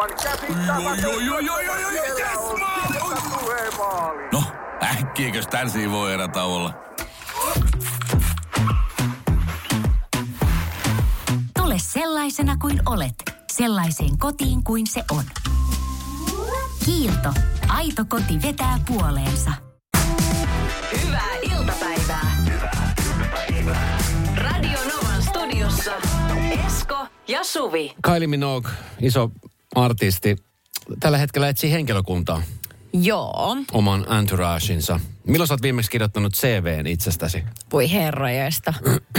aivan käsittämätöntä. Yes, no, äkkiäkös tän siinä voi erata olla? Tule sellaisena kuin olet, sellaiseen kotiin kuin se on. Kiilto. Aito koti vetää puoleensa. Hyvää iltapäivää. Hyvää iltapäivää. Radio Novan studiossa Esko ja Suvi. Kylie Minogue, iso artisti. Tällä hetkellä etsii henkilökuntaa. Joo. Oman entourageinsa. Milloin sä oot viimeksi kirjoittanut CV:n itsestäsi? Voi herrajeesta.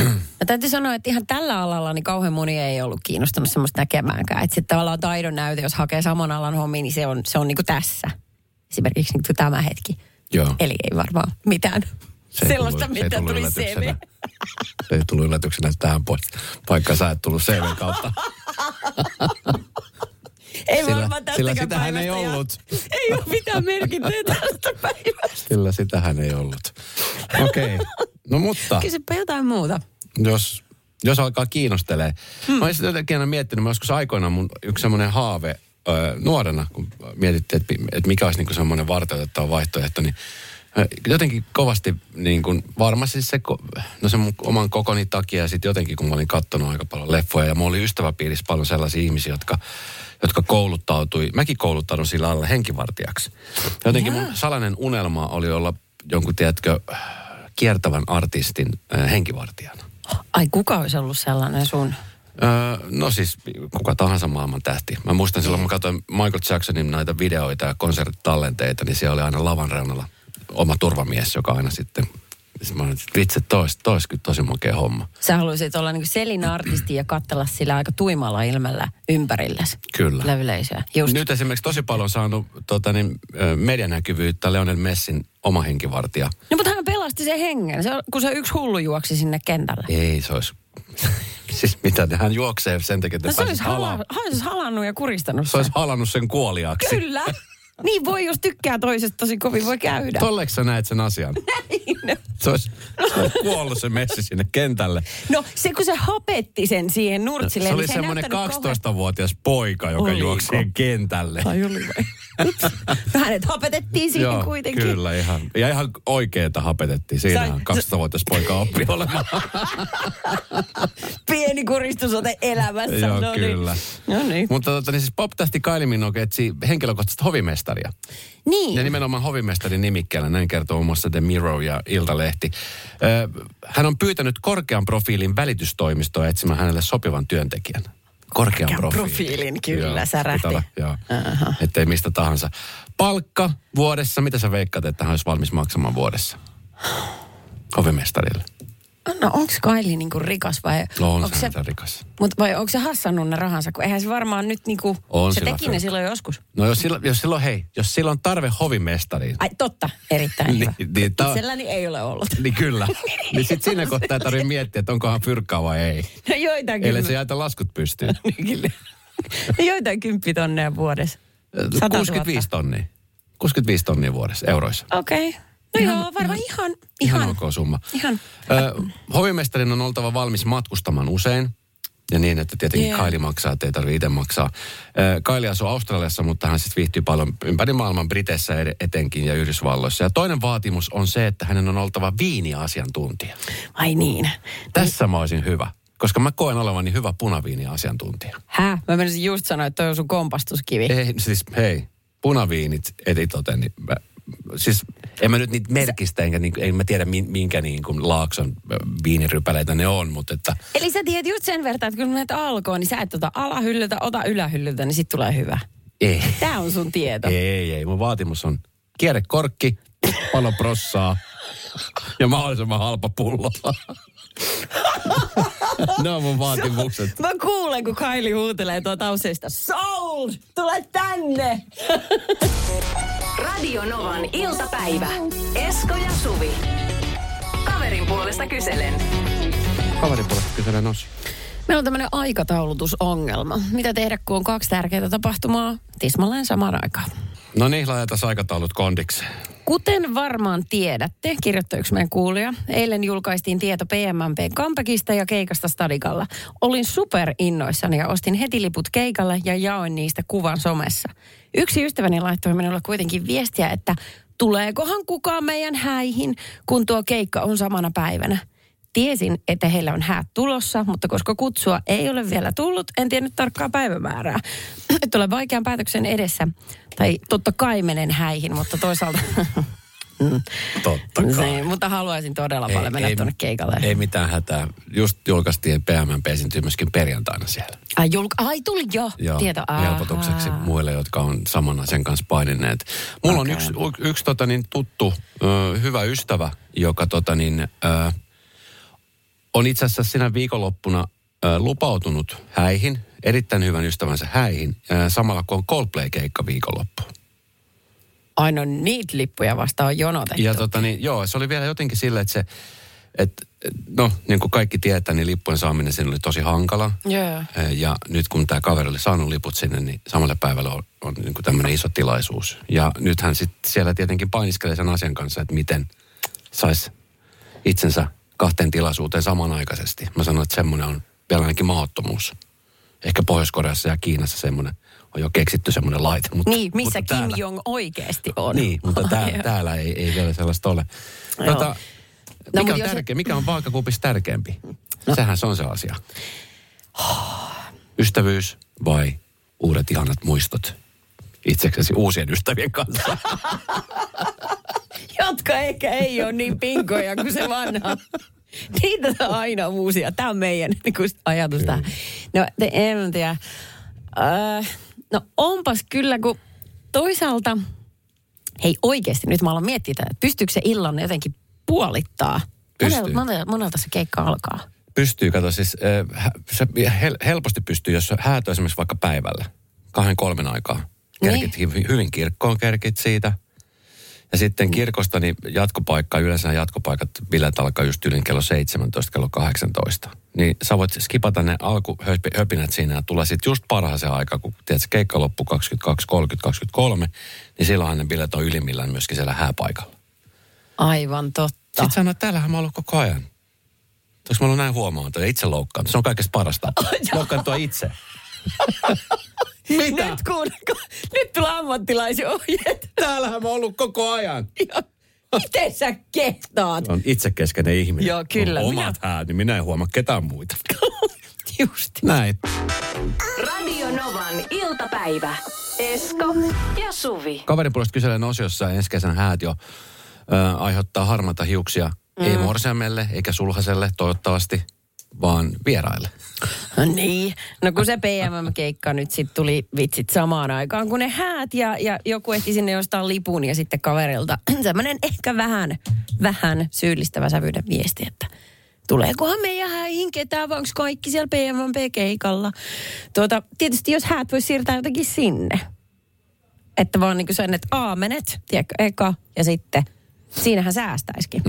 Mä täytyy sanoa, että ihan tällä alalla niin kauhean moni ei ollut kiinnostunut semmoista näkemäänkään. Että sitten tavallaan taidon näyte, jos hakee saman alan hommiin, niin se on niin kuin tässä. Esimerkiksi niin kuin tämä hetki. Joo. Eli ei varmaan mitään sellaista, mitä tuli CV. Se ei tullut yllätyksenä tähän paikkaan. Sä et tullut CV:n kautta. Ei varmaan tästäkään päivästä. Sitähän ei ollut. Ei ole mitään merkintöä tästä päivästä. Sillä sitähän ei ollut. Okei. No mutta. Kysypä jotain muuta. Jos alkaa kiinnostelee. Mä olisin jotenkin aina miettinyt, mä joskus aikoinaan mun yksi semmoinen haave nuorena, kun mietittiin, että mikä olisi niin kuin semmoinen varteutettava vaihtoehto, niin jotenkin kovasti niin kuin varmasti se mun oman kokoni takia ja sitten jotenkin, kun mä olin katsonut aika paljon leffoja ja mulla oli ystäväpiirissä paljon sellaisia ihmisiä, jotka kouluttautui, mäkin kouluttaudun sillä alalla henkivartijaksi. Jotenkin mun salainen unelma oli olla jonkun, tiedätkö, kiertävän artistin henkivartijana. Ai, kuka olisi ollut sellainen sun? No siis kuka tahansa maailman tähti. Mä muistan silloin, kun katsoin Michael Jacksonin näitä videoita ja konserttitallenteita, niin siellä oli aina lavan reunalla oma turvamies, joka aina sitten mä olin, että vitsi, tois kyllä tosi makea homma. Sä haluaisit olla niin kuin selinartisti ja katsella sillä aika tuimalla ilmellä ympärilläsi. Kyllä. Yleisöä. Nyt esimerkiksi tosi paljon saanut medianäkyvyyttä Lionel Messin oma henkivartija. No mutta hän pelasti sen hengen, kun se yksi hullu juoksi sinne kentälle. Ei, se olisi... Siis mitä, hän juoksee sen takia, että se olisi halannut ja kuristanut sen. Se olisi halannut sen kuoliaksi. Kyllä. Niin voi, jos tykkää toisesta tosi kovin, voi käydä. Tolleeksi sä näet sen asian? Näin. Se olisi kuollut se Messi sinne kentälle. No se, kun se hapetti sen siihen nurtsille. No, se oli semmoinen 12-vuotias poika, joka juoksi siihen kentälle. Ai oli vai? Hänet hapetettiin siihen kuitenkin. Kyllä, ihan. Ja ihan oikeeta hapetettiin. Siinähän 12-vuotias poika oppi olemaan. Pieni kuristusote elämässä. Joo, no kyllä. Niin. No niin. Mutta siis pop-tähti Kylie Minogue etsii henkilökohtaisesti hovimestaria. Niin. Ja nimenomaan hovimestarin nimikkeellä, näin kertoo muun muassa The Mirror ja Iltalehti. Hän on pyytänyt korkean profiilin välitystoimistoa etsimään hänelle sopivan työntekijän. Korkean profiilin, kyllä, särähti. Ettei mistä tahansa. Palkka vuodessa, mitä sä veikkaat, että hän olisi valmis maksamaan vuodessa? Hovimestarille. No onko Kylie niinku rikas vai... No on se rikas. Mut vai onko se hassannut ne rahansa, kun eihän se varmaan nyt niinku... On se teki ne silloin joskus. No jos sillä on tarve hovimestariin. Ai totta, erittäin hyvä. Itselläni ei ole ollut. Niin kyllä. Niin sit siinä kohtaa tarvii miettiä, että onkohan fyrkkaa vai ei. No joitain kymppi. Eli se jäitä laskut pystyyn. Joitain 10 000 vuodessa. 100 000. 65 tonnia vuodessa, euroissa. Okei. Okay. No joo, varmaan ihan ok summa. Hovimestarin on oltava valmis matkustamaan usein. Ja niin, että tietenkin Kylie maksaa, ettei tarvitse itse maksaa. Kylie asuu Australiassa, mutta hän sitten viihtyy paljon ympäri maailman, Briteissä etenkin ja Yhdysvalloissa. Ja toinen vaatimus on se, että hänen on oltava viiniasiantuntija. Ai niin. Tässä mä olisin hyvä. Koska mä koen olevani hyvä punaviiniasiantuntija. Häh? Mä menisin just sanoa, että toi on sun kompastuskivi. Ei, siis hei, punaviinit etitoten, niin mä... Siis en mä nyt niitä merkistä, en mä tiedä minkä niin kuin laakson viinirypäleitä ne on, mutta että... Eli sä tiedät just sen verran, että kun menet alkoon, niin sä et ota alahyllyltä, ota ylähyllyltä, niin sit tulee hyvä. Ei. Tää on sun tieto. Ei. Mun vaatimus on kierre korkki, palo prossaa ja mahdollisimman halpa pullo. Ne on mun vaatimukset. Mä kuulen, kun Kylie huutelee tuolta tauseista. Sold! Tule tänne! Radio Novan iltapäivä. Esko ja Suvi. Kaverin puolesta kyselen os. Meillä on tämmöinen aikataulutusongelma. Mitä tehdä, kun on 2 tärkeää tapahtumaa tismalleen samaan aikaan? No niin, laitetaan aikataulut kondikseen. Kuten varmaan tiedätte, kirjoittaa yksi meidän kuulija, eilen julkaistiin tieto PMMP:n comebackista ja keikasta Stadikalla. Olin superinnoissani ja ostin heti liput keikalle ja jaoin niistä kuvan somessa. Yksi ystäväni laittoi minulle kuitenkin viestiä, että tuleekohan kukaan meidän häihin, kun tuo keikka on samana päivänä. Tiesin, että heillä on häät tulossa, mutta koska kutsua ei ole vielä tullut, en tiennyt tarkkaa päivämäärää. Nyt olen vaikean päätöksen edessä. Tai totta kai menen häihin, mutta toisaalta... Totta kai. Se, mutta haluaisin todella paljon mennä tuonne keikalle. Ei mitään hätää. Just julkaistiin PMMP esiintyy myöskin perjantaina siellä. Ai tuli jo tieto. Helpotukseksi muille, jotka on samana sen kanssa painineet. Mulla on yksi tuttu, hyvä ystävä, joka on itse asiassa sinä viikonloppuna lupautunut häihin, erittäin hyvän ystävänsä häihin, samalla kun on Coldplay-keikka viikonloppu. Aina niitä lippuja vasta on jonotettu. Ja se oli vielä jotenkin sillä, että niin kuin kaikki tietää, niin lippujen saaminen sinne oli tosi hankala. Yeah. Ja nyt kun tämä kaveri oli saanut liput sinne, niin samalla päivällä on niin kuin tämmöinen iso tilaisuus. Ja nythän sitten siellä tietenkin painiskelee sen asian kanssa, että miten saisi itsensä kahteen tilaisuuteen samanaikaisesti. Mä sanon, että semmoinen on vielä ainakin mahdottomuus. Ehkä Pohjois-Koreassa ja Kiinassa semmoinen on jo keksitty semmoinen laite. Mutta, niin, missä mutta Kim Jong oikeasti on. Niin, mutta täällä ei vielä sellaista ole. Mikä on vaakakupissa tärkeämpi? No. Sehän se on se asia. Ystävyys vai uudet ihanat muistot? Itseksesi uusien ystävien kanssa. Jotka ehkä ei ole niin pinkoja kuin se vanha. Niitä on aina uusia. Tämä on meidän ajatus tähän. No, en tiedä. Onpas kyllä, kun toisaalta... Hei oikeasti, nyt mä aloin miettiä, että pystyykö se illan jotenkin puolittaa? Pystyy. Monelta se keikka alkaa. Pystyy, kato siis. Se helposti pystyy, jos häätö esimerkiksi vaikka päivällä. 2-3 aikaa. Kerkit niin. Hyvin kirkkoon kerkit siitä. Ja sitten kirkosta niin jatkopaikka, yleensä jatkopaikat bileet alkaa just yli kello 17, kello 18. Niin sä voit skipata ne alkuhöpinät siinä ja tulla sitten just parhaaseen aikaan, kun tiedätkö, keikka loppu 22, 30, 23, niin silloinhan ne bileet on ylimmillään myöskin siellä hääpaikalla. Aivan totta. Sitten sanoin, että täällähän mä oon ollut koko ajan. Onko mä ollut näin huomaamaton ja itse loukkaan? Se on kaikesta parasta. Loukkaantua itse. Mitä? Nyt tulee ammattilaisia ohjeet. Täällähän mä oon ollut koko ajan. Ja, miten sä kehtaat? On itsekeskeinen ihminen. Joo, kyllä. On omat häät, niin minä en huomaa ketään muita. Just. Näin. Radio Novan iltapäivä. Esko ja Suvi. Kaverin puolesta kyselen osiossa ensi kesän häät jo aiheuttaa harmaita hiuksia. Ei morsiamelle eikä sulhaselle toivottavasti, vaan vieraille. No niin. No kun se PMM-keikka nyt sitten tuli vitsit samaan aikaan, kun ne häät ja joku ehti sinne jostain lipun ja sitten kaverilta semmoinen ehkä vähän syyllistävä sävyyden viesti, että tuleekohan meidän häihin ketään, vai onko kaikki siellä PMMP-keikalla? Tietysti jos häät voisi siirtää jotenkin sinne. Että vaan niin kuin sen, että aamenet, tiedätkö, eka ja sitten... Siinähän säästäisikin.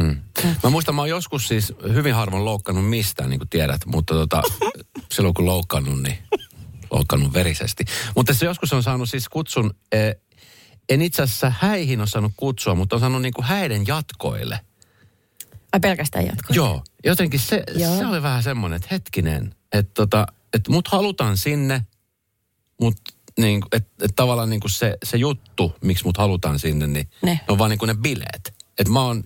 Mä muistan, mä oon joskus siis hyvin harvoin loukkaannut mistään, niin kuin tiedät, mutta silloin kun loukkaannut, niin loukkaannut verisesti. Mutta se joskus on saanut siis kutsun, en itse asiassa häihin ole saanut kutsua, mutta on saanut niin kuin häiden jatkoille. Ai pelkästään jatkoille? Joo, jotenkin se oli vähän semmoinen, että hetkinen, että mut halutaan sinne, mutta... Niin, että tavallaan niin kuin se juttu, miksi mut halutaan sinne, niin ne on vaan niin kuin ne bileet. Että mä oon,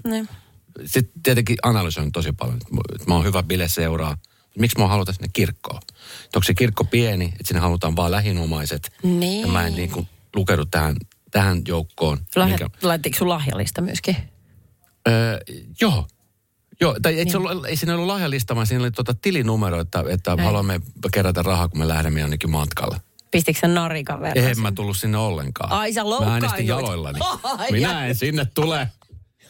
sitten tietenkin analysoin tosi paljon, että mä oon hyvä bileseuraa. Miksi mä halutaan sinne kirkkoon? Et onko se kirkko pieni, että sinne halutaan vaan lähinomaiset. Niin. Ja mä en niin kuin lukeudu tähän joukkoon. Laittiko sun lahjalista myöskin? Joo. Joo, tai ei siinä ollut lahjalista, vaan siinä oli tilinumero, että haluamme kerätä rahaa, kun me lähdemme jonnekin matkalle. Pistikö sen narikan verran? En mä tullut sinne ollenkaan. Ai sä loukkaan. Mä äänestin jaloillani. Minä en sinne tule.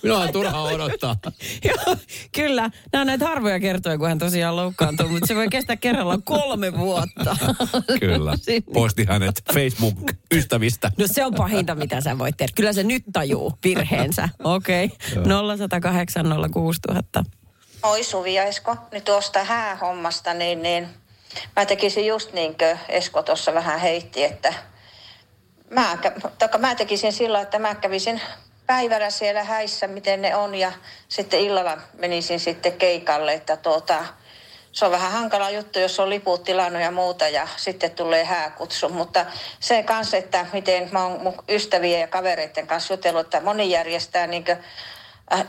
Minua on turhaa odottaa. Joo, kyllä. Nämä on näitä harvoja kertoja, kun hän tosiaan loukkaantuu, mutta se voi kestää kerrallaan 3 vuotta. Kyllä. Poisti hänet Facebook-ystävistä. No se on pahinta, mitä sä voit tehdä. Kyllä se nyt tajuu virheensä. Okei. Okay. 0806000. Moi Suvi ja Esko. Nyt tuosta häähommasta, niin... Mä tekisin just niin kuin Esko tuossa vähän heitti, että mä tekisin sillä, että mä kävisin päivällä siellä häissä, miten ne on, ja sitten illalla menisin sitten keikalle, että se on vähän hankala juttu, jos on liput tilannut ja muuta, ja sitten tulee hääkutsu. Mutta se kanssa, että miten mä oon mun ystävien ja kavereiden kanssa jutellut, että moni järjestää niin kuin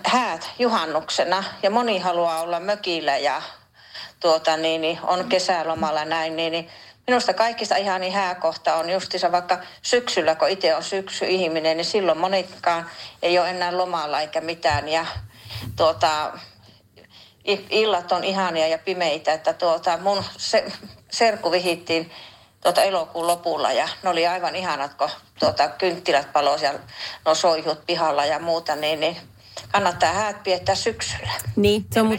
häät juhannuksena, ja moni haluaa olla mökillä ja on kesälomalla näin, niin minusta kaikista ihani hääkohta on justiinsa vaikka syksyllä, kun itse on syksyihminen, niin silloin monetkaan ei ole enää lomalla eikä mitään. Ja illat on ihania ja pimeitä, että mun serkku vihittiin elokuun lopulla ja ne oli aivan ihanat, kun kynttilät paloi ja no soihut pihalla ja muuta, niin kannattaa häät piettää syksyllä. Niin, se on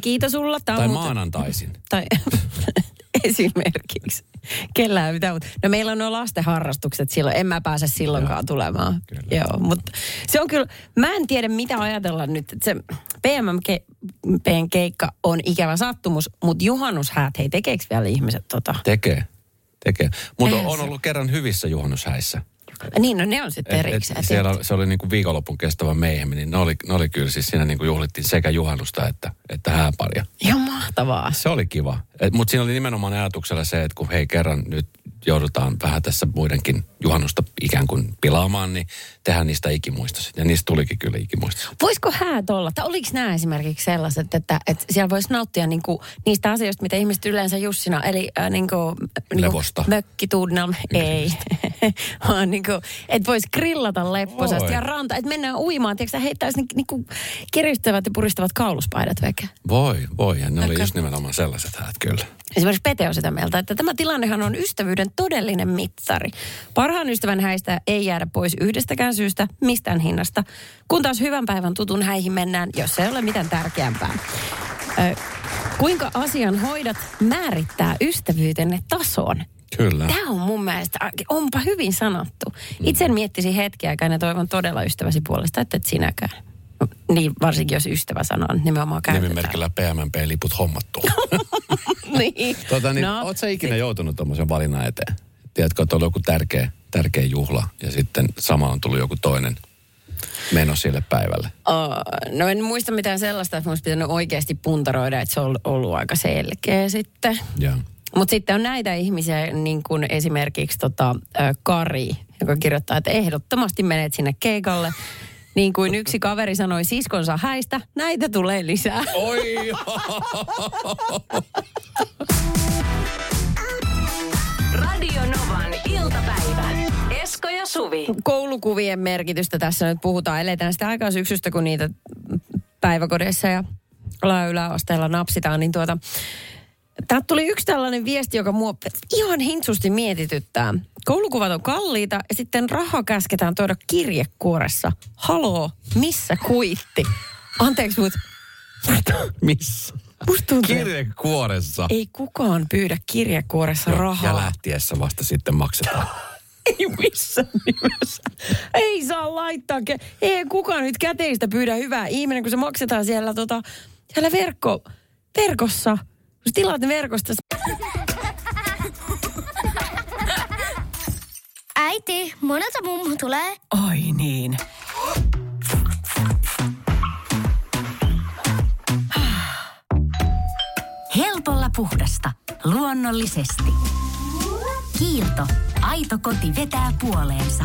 kiitos Ulla. Tai maanantaisin. Tai esimerkiksi. Kellään mitä. No meillä on nuo lasten harrastukset silloin. En mä pääse silloinkaan tulemaan. Kyllä. Joo, mutta se on kyllä, mä en tiedä mitä ajatella nyt. Että se PMMPn keikka on ikävä sattumus, mutta juhannushäät, hei tekeekö vielä ihmiset Tekee. Mutta on ollut kerran hyvissä juhannushäissä. Niin, no ne on sitten erikseen. Siellä se oli niinku viikonlopun kestävä meihemmin, niin ne oli kyllä siis siinä niinku juhlittiin sekä juhannusta että hääparia. Joo, mahtavaa. Se oli kiva. Mutta siinä oli nimenomaan ajatuksella se, että kun hei kerran nyt joudutaan vähän tässä muidenkin juhannusta ikään kuin pilaamaan, niin tehdään niistä ikimuistoiset. Ja niistä tulikin kyllä ikimuistoiset. Voisiko häät olla? Tai oliko nämä esimerkiksi sellaiset, että siellä voisi nauttia niinku niistä asioista, mitä ihmiset yleensä Jussina, eli levosta. Mökkitunnelma. Ei. Niinku, että voisi grillata lepposasti ja ranta, että mennään uimaan. Tiedätkö, heittäisi niinku kiristävät ja puristavat kauluspaidat veke. Voi. Ja ne oli just nimenomaan sellaiset häät kyllä. Esimerkiksi Pete on sitä mieltä, että tämä tilannehan on ystävyyden todellinen mittari. Parhaan ystävän häistä ei jäädä pois yhdestäkään syystä, mistään hinnasta. Kun taas hyvän päivän tutun häihin mennään, jos ei ole mitään tärkeämpää. Kuinka asian hoidat määrittää ystävyytenne tason? Kyllä. Tämä on mun mielestä, onpa hyvin sanottu. Itse en miettisi hetkiäkään ja toivon todella ystäväsi puolesta, että et sinäkään. Niin, varsinkin jos ystävä sanoo, että nimenomaan käytetään. Nimimerkillä PMMP-liput hommattu. Niin. Ootko sä ikinä joutunut tommoisen valinnan eteen? Tiedätkö, että on joku tärkeä juhla ja sitten sama on tullut joku toinen meno sille päivälle? No en muista mitään sellaista, että olisi pitänyt oikeasti puntaroida, että se on ollut aika selkeä sitten. Yeah. Mutta sitten on näitä ihmisiä, niin kuin esimerkiksi Kari, joka kirjoittaa, että ehdottomasti menet sinne keikalle. Niin kuin yksi kaveri sanoi siskonsa häistä, näitä tulee lisää. Oi! Radio Novan iltapäivä. Esko ja Suvi. Koulukuvien merkitystä tässä nyt puhutaan. Eletään sitä aikaa syksystä, kun niitä päiväkodeissa ja yläasteella napsitaan. Niin täältä tuli yksi tällainen viesti, joka mua ihan hintsusti mietityttää. Koulukuvat on kalliita ja sitten raha käsketään tuoda kirjekuoressa. Haloo, missä kuitti? Anteeksi, mutta missä? Kirjekuoressa. Ei kukaan pyydä kirjekuoressa rahaa. Ja lähtiessä vasta sitten maksetaan. Ei missään nimessä. Ei saa laittaa. Ei kukaan nyt käteistä pyydä hyvää ihminen, kun se maksetaan siellä, siellä verkossa. Kun tilaat ne verkosta. Äiti, monelta mummu tulee. Ai niin. Helpolla puhdasta. Luonnollisesti. Kiilto. Aito koti vetää puoleensa.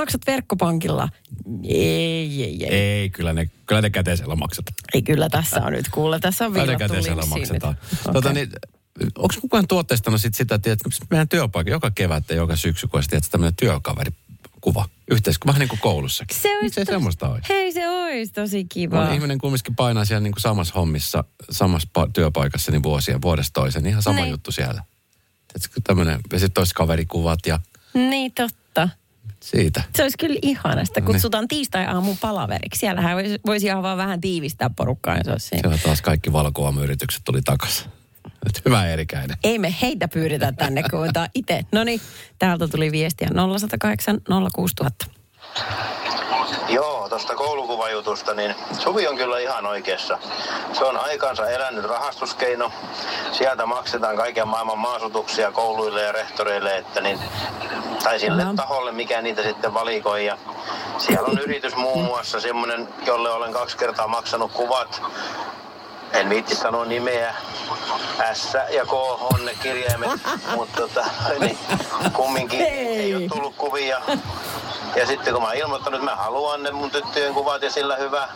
Maksat verkkopankilla? Ei. Kyllä ne käteisellä maksataan. Ei, kyllä tässä on nyt kuule. Tässä on vielä tullut. Käteisellä maksetaan. Okay. onko kukaan tuotteistanut sit sitä, että meidän työpaikka joka kevät ja joka syksy, kun olisi tämmöinen työkaverikuva, yhteiskuva, vähän niin kuin koulussakin. Se olisi semmoista olisi. Hei, se olisi tosi kiva. No, ihminen kumminkin painaa siellä niin kuin samassa hommissa, samassa työpaikassa niin vuodesta toisen, ihan sama juttu siellä. Tämmöinen, ja sitten olisi kaverikuvat ja... Niin, totta. Siitä. Se olisi kyllä ihanasta. Kutsutaan tiistai-aamun palaveriksi. Siellähän voisi ihan vaan vähän tiivistää porukkaa. Siellä taas kaikki valkoaamuyritykset tuli takaisin. Nyt hyvä Erikäinen. Ei me heitä pyydetä tänne, kun voidaan itse. Noniin, täältä tuli viestiä 0806000. Joo, tuosta koulukuvajutusta, niin Suvi on kyllä ihan oikeassa. Se on aikansa elänyt rahastuskeino. Sieltä maksetaan kaiken maailman maasutuksia kouluille ja rehtoreille, että niin, tai sille taholle, mikä niitä sitten valikoi. Ja siellä on yritys muun muassa semmoinen, jolle olen 2 kertaa maksanut kuvat. En viitti sanoa nimeä, S ja K on ne kirjaimet, mutta niin, kumminkin ei ole tullut kuvia. Ja sitten kun mä oon ilmoittanut, että mä haluan ne mun tyttöjen kuvat ja sillä hyvä,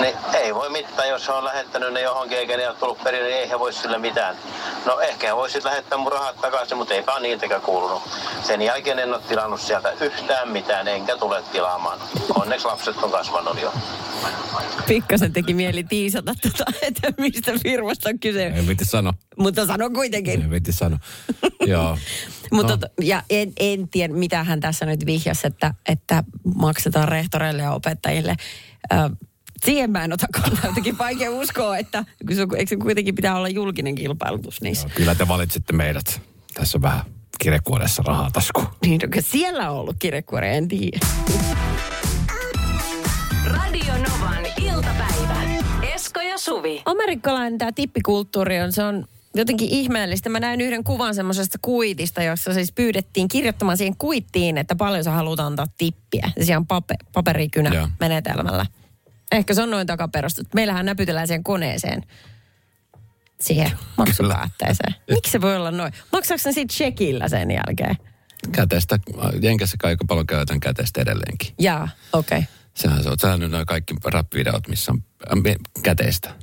niin ei voi mitään, jos on lähettänyt ne johonkin eikä ne ole tullut perille, niin ei he voi sille mitään. No ehkä he voisit lähettää mun rahat takaisin, mutta ei vaan niitäkään kuulunut. Sen jälkeen en ole tilannut sieltä yhtään mitään, enkä tule tilaamaan. Onneksi lapset on kasvanut jo. Pikkasen teki mieli tiisata että mistä firmasta on kyse. Ei piti sanoa. Mutta sano kuitenkin. Ei piti sanoa. Joo. Mutta ja en tiedä, mitä hän tässä nyt vihjasi, että maksetaan rehtoreille ja opettajille. Siihen mä en ota kantaa. Jotenkin vaikea uskoa, että eikö kuitenkin pitää olla julkinen kilpailutus niissä. Joo, kyllä te valitsitte meidät. Tässä on vähän kirjekuoressa rahaa taskuun. Niin, onko siellä on ollut kirjekuori, en tiedä. Radio Novan iltapäivä. Esko ja Suvi. Amerikkalainen tämä tippikulttuuri on, se on... Jotenkin ihmeellistä. Mä näin yhden kuvan semmoisesta kuitista, jossa siis pyydettiin kirjoittamaan siihen kuittiin, että paljon sä haluat antaa tippiä. Ja siellä on paperikynä menetelmällä. Ehkä se on noin takaperustus. Meillähän näpytellään siihen koneeseen. Siihen maksupäätteeseen. Miksi se voi olla noin? Maksaako ne sitten checkillä sen jälkeen? Käteistä. Jenkässä kai paljon käytän käteistä edelleenkin. Jaa, okei. Okay. Sehän se on. Sehän on kaikki rap-videot, missä on käteistä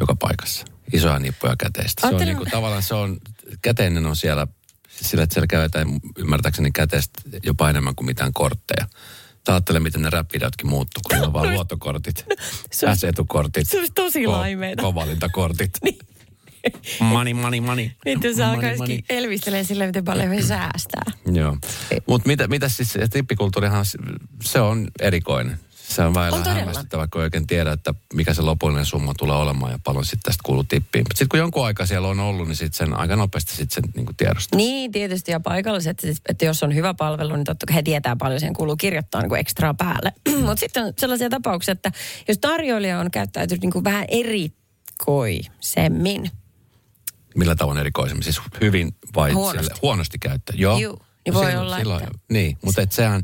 joka paikassa. Isoja nippuja käteistä. Se on niinku, tavallaan se on, käteinen on siellä, sillä että siellä käytetään ymmärtääkseni käteistä jopa enemmän kuin mitään kortteja. Ajattele, miten ne rap-videotkin muuttuu, kun on vaan luottokortit, S-etukortit, se olisi tosi laimeita. Kovalintakortit. Niin. Mani. Nyt jos alkaisikin elvistelee sillä, miten paljon he säästää. Joo. Mutta mitä siis, tippikulttuurihan se on erikoinen. Se on vähän hämmästyttävä, kun ei oikein tiedä, että mikä se lopullinen summa tulee olemaan ja paljon sitten tästä kuuluu tippiin. Sitten kun jonkun aikaa siellä on ollut, niin sitten sen aika nopeasti sitten sen niin tiedostaa. Niin, tietysti ja paikalliset, että jos on hyvä palvelu, niin totta kai he tietää paljon, sen kuuluu kirjoittaa niin kuin ekstraa päälle. Mutta sitten on sellaisia tapauksia, että jos tarjoilija on käyttäytynyt niin kuin vähän erikoisemmin. Millä tavoin erikoisemmin? Siis hyvin vai huonosti käyttäytynyt? Joo. Niin voi silloin, olla, silloin, että... Niin, mutta et sehän...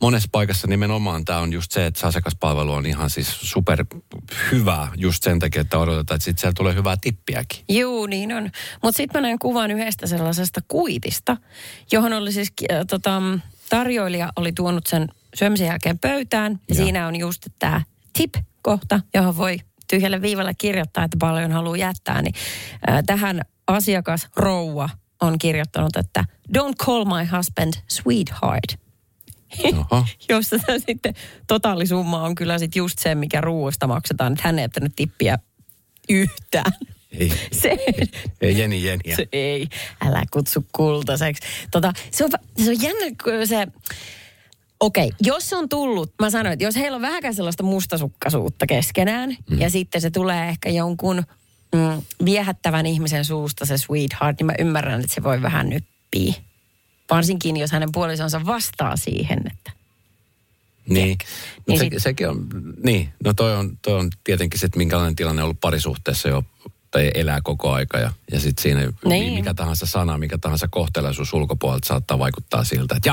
Monessa paikassa nimenomaan tämä on just se, että se asiakaspalvelu on ihan siis super hyvää just sen takia, että odotetaan, että sitten siellä tulee hyvää tippiäkin. Juu, niin on. Mutta sitten mä näin kuvan yhdestä sellaisesta kuitista, johon oli siis tarjoilija oli tuonut sen syömisen jälkeen pöytään. Ja siinä on just tämä tip-kohta, johon voi tyhjälle viivalla kirjoittaa, että paljon haluaa jättää. Niin, tähän asiakasrouva on kirjoittanut, että don't call my husband sweetheart. Jossa sitten totaalisumma on kyllä sitten just se, mikä ruuasta maksetaan, että hän ei jättänyt tippiä yhtään. Ei jeniä. Se ei, älä kutsu kultaiseksi. Se on jännä se... Okei, jos on tullut, mä sanoin, että jos heillä on vähäkään sellaista mustasukkaisuutta keskenään, ja sitten se tulee ehkä jonkun viehättävän ihmisen suusta se sweetheart, niin mä ymmärrän, että se voi vähän nyppiä. Varsinkin, jos hänen puolisonsa vastaa siihen, että... Niin, no sekin on... Niin, no toi on tietenkin sitten minkälainen tilanne on ollut parisuhteessa jo, tai elää koko aika, ja sitten siinä mikä tahansa sana, mikä tahansa kohtelaisuus ulkopuolelta saattaa vaikuttaa siltä, että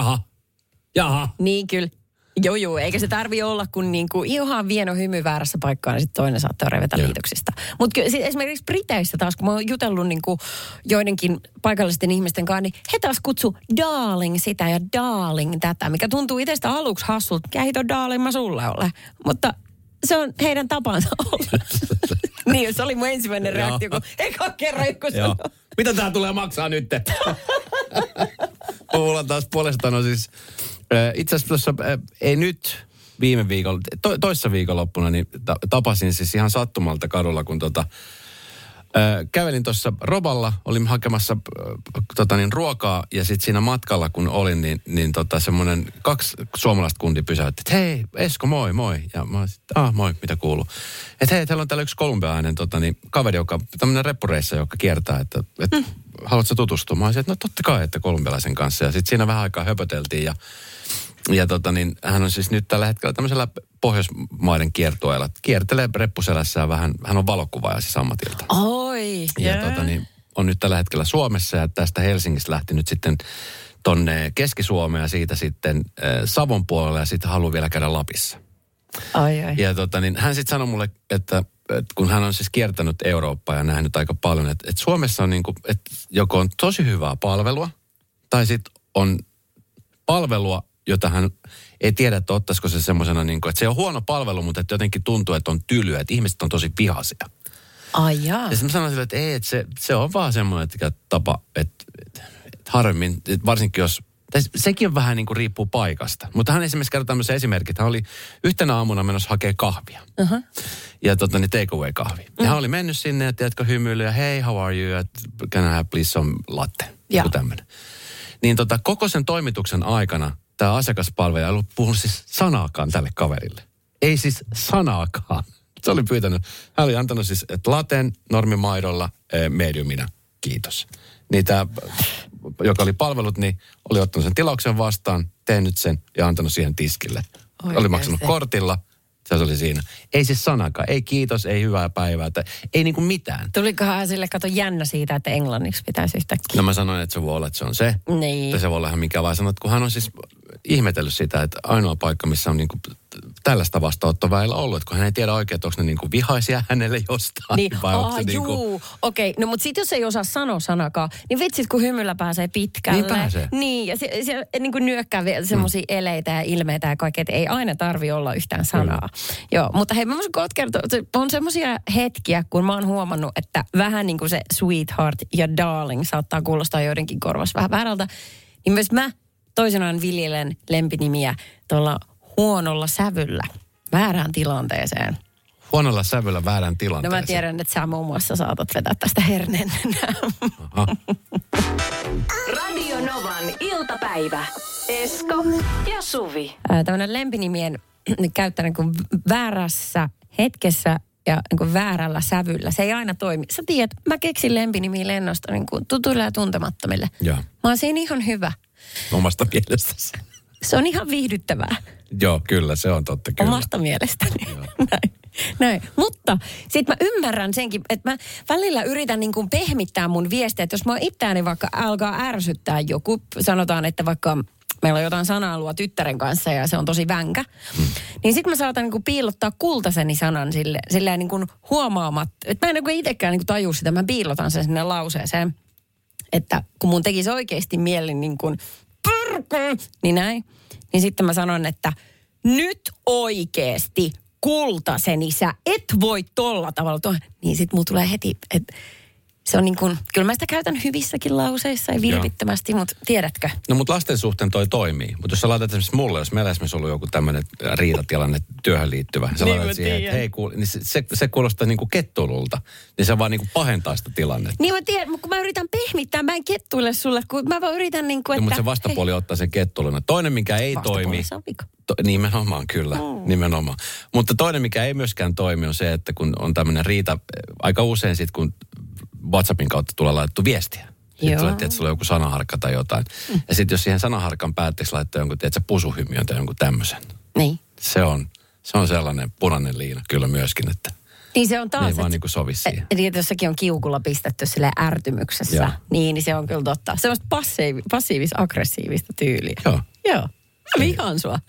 jaha. Niin kyllä. Joo, eikä se tarvi olla, kun niinku ihan vieno hymy väärässä paikkaa, niin sitten toinen saattaa revetä liitoksista. Mutta esimerkiksi Briteissä taas, kun mä oon jutellut niinku joidenkin paikallisten ihmisten kanssa, niin he taas kutsuu darling sitä ja darling tätä, mikä tuntuu itsestä aluksi hassulta. Mikä hito darling mä sulle ole. Mutta se on heidän tapansa olla. Niin, se oli mun ensimmäinen reaktio, kun eka kerran joku sanoi. Mitä tää tulee maksaa nyt? Mulla taas puolestaan on siis, itse asiassa ei nyt viime viikolla, toissa viikonloppuna, niin tapasin siis ihan sattumalta kadulla, kun kävelin tuossa Roballa, olin hakemassa ruokaa ja sitten siinä matkalla kun olin, niin semmoinen 2 suomalaista kundia pysäytti, että hei Esko, moi, moi. Ja mä sit, moi, mitä kuuluu. Että hei, täällä on täällä yksi kolumbialainen kaveri, joka, tämmöinen reppureissa, joka kiertää, että haluatko tutustua? Mä olisin, että no totta kai, että kolumbialaisen kanssa. Ja sitten siinä vähän aikaa höpöteltiin ja hän on siis nyt tällä hetkellä tämmöisellä Pohjoismaiden kiertueella. Kiertelee reppuselässä ja hän on valokuvaaja siis ammatilta. Oi! Ja on nyt tällä hetkellä Suomessa ja tästä Helsingistä lähti nyt sitten tonne Keski-Suomea ja siitä sitten Savon puolelle ja sitten haluaa vielä käydä Lapissa. Ai. Ja hän sitten sanoi mulle, että kun hän on siis kiertänyt Eurooppaa ja nähnyt aika paljon, että Suomessa on niinku, että joko on tosi hyvää palvelua tai sitten on palvelua, jota hän ei tiedä, että ottaisiko se semmoisena, niin kuin, että se on huono palvelu, mutta että jotenkin tuntuu, että on tylyä, että ihmiset on tosi vihaisia. Ai jaa. Ja sitten mä sanoin sille, että ei, että se on vaan semmoinen tapa, että harvemmin, että varsinkin jos, sekin vähän niin kuin riippuu paikasta. Mutta hän esimerkiksi kertoi tämmöisen esimerkin, että hän oli yhtenä aamuna menossa hakee kahvia. Uh-huh. Ja take away kahvi. Uh-huh. Ja hän oli mennyt sinne, että tiedätkö hymyily ja hei, how are you, että can I have please some latte, joku tämmöinen. Niin koko sen toimituksen aikana tämä asiakaspalvelija ei ollut puhunut siis sanaakaan tälle kaverille. Ei siis sanaakaan. Se oli pyytänyt. Hän oli antanut siis, että laten normimaidolla mediumina. Kiitos. Niin tämä, joka oli palvelut, niin oli ottanut sen tilauksen vastaan, tehnyt sen ja antanut siihen tiskille. Oikeasti. Oli maksanut kortilla. Se oli siinä. Ei siis sanakaan. Ei kiitos, ei hyvää päivää. Ei niinku mitään. Tulikohan sille kato jännä siitä, että englanniksi pitäisi yhtäkkiä. No mä sanoin, että se voi olla, että se on se. Niin. Tai se voi olla ihan mikä vaan sanoa, kun hän on siis ihmetellyt sitä, että ainoa paikka, missä on niinku tällaista vastaanottoväillä ollut, että kun hän ei tiedä oikein, että onko ne niinku vihaisia hänelle jostain. Niin, juu, okei. No mutta sit jos ei osaa sanoa sanakaan, niin vitsit kun hymyllä pääsee pitkälle. Niin pääsee. Niin, ja se niinku nyökkää vielä semmosia eleitä ja ilmeitä ja kaikkea, että ei aina tarvi olla yhtään sanaa. Mm. Joo, mutta hei, mä voisin kertoa, on semmosia hetkiä, kun mä oon huomannut, että vähän niinku se sweetheart ja darling saattaa kuulostaa joidenkin korvassa vähän väärältä, niin myös mä toisinaan viljelen lempinimiä tuolla huonolla sävyllä väärään tilanteeseen. Huonolla sävyllä väärään tilanteeseen? No mä tiedän, että sä muun muassa saatat vetää tästä herneen. Radio Novan iltapäivä. Esko ja Suvi. Tämmöinen lempinimien käyttäjä niin väärässä hetkessä ja niin väärällä sävyllä. Se ei aina toimi. Sä tiedät, mä keksin lempinimiä lennosta niin tutuille ja tuntemattomille. Ja. Mä oon siinä ihan hyvä. Omasta mielestäsi. Se on ihan viihdyttävää. Joo, kyllä, se on totta. Kyllä. Omasta mielestäni. Näin. Mutta sit mä ymmärrän senkin, että mä välillä yritän niin kuin pehmittää mun viestejä, että jos mä itseäni vaikka alkaa ärsyttää joku, sanotaan, että vaikka meillä on jotain sanalua tyttären kanssa ja se on tosi vänkä, niin sit mä saatan niin kuin piilottaa kultaseni sanan silleen niin kuin huomaamatta, että mä en niin itsekään niin kuin taju sitä, mä piilotan sen sinne lauseeseen, että kun mun tekisi oikeasti mieli niin kuin niin näin. Niin sitten mä sanon, että nyt oikeesti kultaseni sä et voi tolla tavalla Niin sit mulla tulee heti, että se on niin kuin, kyllä mä sitä käytän hyvissäkin lauseissa ja vilpittömästi, mutta tiedätkö? No mutta lasten suhteen toi toimii. Mutta jos sä laitat esimerkiksi mulle, jos meillä esimerkiksi ollut joku tämmöinen riitatilanne työhön liittyvä, sä laitat niin siihen, että hei, niin se kuulostaa niin kuin kettululta. Niin se vaan niin kuin pahentaa sitä tilannetta. Niin mä tiedän, mutta kun mä yritän pehmittää, mä en kettuille sulle, kun mä vaan yritän niin kuin, että... No, mutta se vastapuoli ottaa sen kettuluna. Toinen, mikä ei toimi... Nimenomaan kyllä, nimenomaan. Mutta toinen, mikä ei myöskään toimi, on se, että kun on tämmöinen riita, aika usein sit, kun WhatsAppin kautta tulee laitettu viestiä. Sitten tulee, että sulla on joku sanaharkka tai jotain. Mm. Ja sitten jos siihen sanaharkan päätteeksi laittaa jonkun, tiedätkö, pusuhymiön tai jonkun tämmöisen. Niin. Se on sellainen punainen liina kyllä myöskin, että niin se on taas, ei vaan niin kuin sovi siihen. Eli että jossakin on kiukulla pistetty silleen ärtymyksessä, niin se on kyllä totta. Se on passiivis-aggressiivista tyyliä. Joo. Vihaan sua.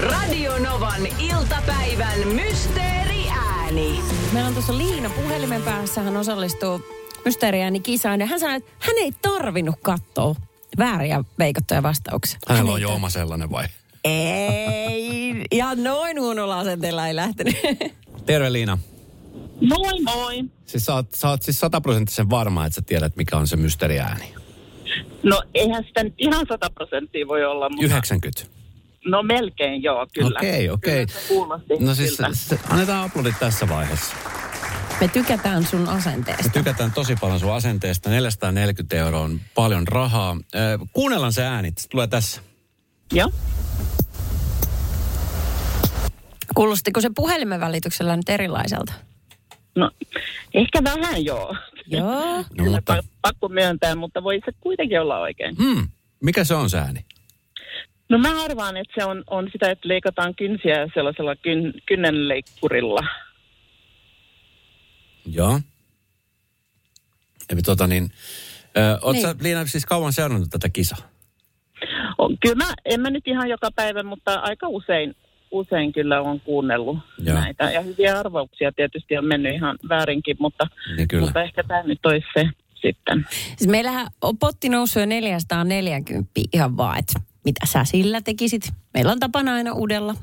Radio Novan iltapäivän mysteeriääni. Meillä on tuossa Liina puhelimen päässä. Hän osallistuu mysteeriäänikisaan. Ja hän sanoi, että hän ei tarvinnut katsoa vääriä veikattuja vastauksia. Hänellä on jo oma sellainen vai? Ei, ihan noin huonolla asenteella ei lähtenyt. Terve Liina. Moi moi. Siis sä oot siis 100% varma, että sä tiedät mikä on se mysteeriääni. No eihän sitä nyt ihan 100% voi olla. Mutta 90. No melkein joo, kyllä. Okei. Kyllä se kuulosti. No siis annetaan aplodit tässä vaiheessa. Me tykätään sun asenteesta. Me tykätään tosi paljon sun asenteesta. 440 € on paljon rahaa. Kuunnellaan se ääni, se tulee tässä. Joo. Kuulostiko se puhelimen välityksellä nyt erilaiselta? No, ehkä vähän joo. Joo. No, mutta pakko myöntää, mutta voi se kuitenkin olla oikein. Mikä se on se ääni? No mä arvaan, että se on sitä, että leikataan kynsiä sellaisella kynnenleikkurilla. Joo. Eli ootko sä, Liina, siis kauan seurannut tätä kisaa? Kyllä en mä nyt ihan joka päivä, mutta aika usein kyllä on kuunnellut näitä. Ja hyviä arvauksia tietysti on mennyt ihan väärinkin, mutta ehkä tämä nyt olisi se sitten. Siis meillähän on potti noussut jo 440 ihan vaan, että mitä sä sillä tekisit? Meillä on tapana aina uudella.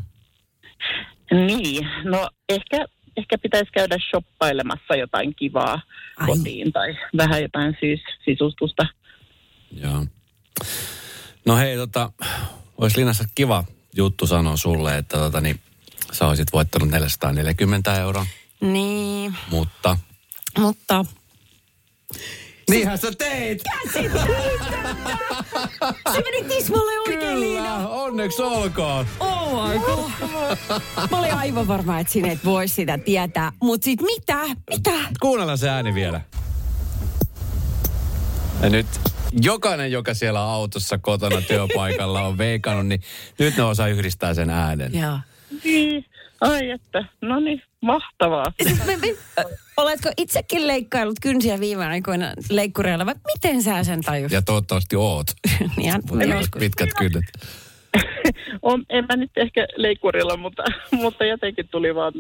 Niin, no ehkä pitäisi käydä shoppailemassa jotain kivaa kotiin tai vähän jotain sisustusta. Joo. No hei, olisi Liinassa kiva juttu sanoa sulle, että sä olisit voittanut 440 €. Niin. Mutta. Niinhän sä teit! Se meni tismalle oikein, Liina. Kyllä, onneksi olkoon. Oh my god. Mä olin aivan varma, että sinä et voi sitä tietää. Mut sit mitä? Kuunnellaan se ääni vielä. Ja nyt jokainen, joka siellä autossa, kotona, työpaikalla on veikannut, niin nyt ne osaa yhdistää sen äänen. Joo. Niin. Ai että, no niin, mahtavaa. Oletko itsekin leikkaillut kynsiä viime aikoina leikkureilla, vai miten sä sen tajusit? Ja toivottavasti oot. Pitkät kynnet. En mä nyt ehkä leikkurilla, mutta jotenkin tuli vaan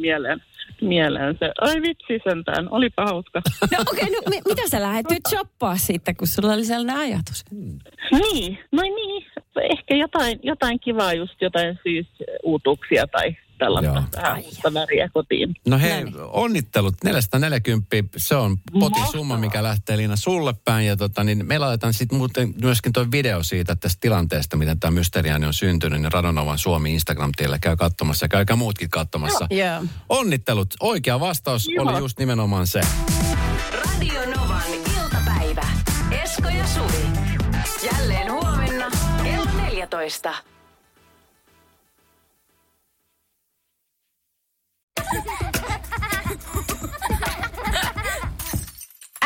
mieleen se. Ai vitsi sentään, olipa hauska. No okei, no mitä sä lähdet nyt shoppaa siitä, kun sulla oli sellainen ajatus? Niin. Ehkä jotain kivaa, just jotain uutuuksia tai tällaista vähän uutta väriä kotiin. No hei, onnittelut. 440, se on potisumma, mikä lähtee Liina sulle päin. Ja meillä laitetaan sitten muuten myöskin tuo video siitä tästä tilanteesta, miten tämä mysteeriääni on syntynyt. Ja Radio Novan Suomi Instagram-tiellä käy katsomassa ja käykää muutkin katsomassa. No, yeah. Onnittelut. Oikea vastaus oli just nimenomaan se. Radio Novan iltapäivä. Esko ja Suvi. Jälleen huomenna kello 14.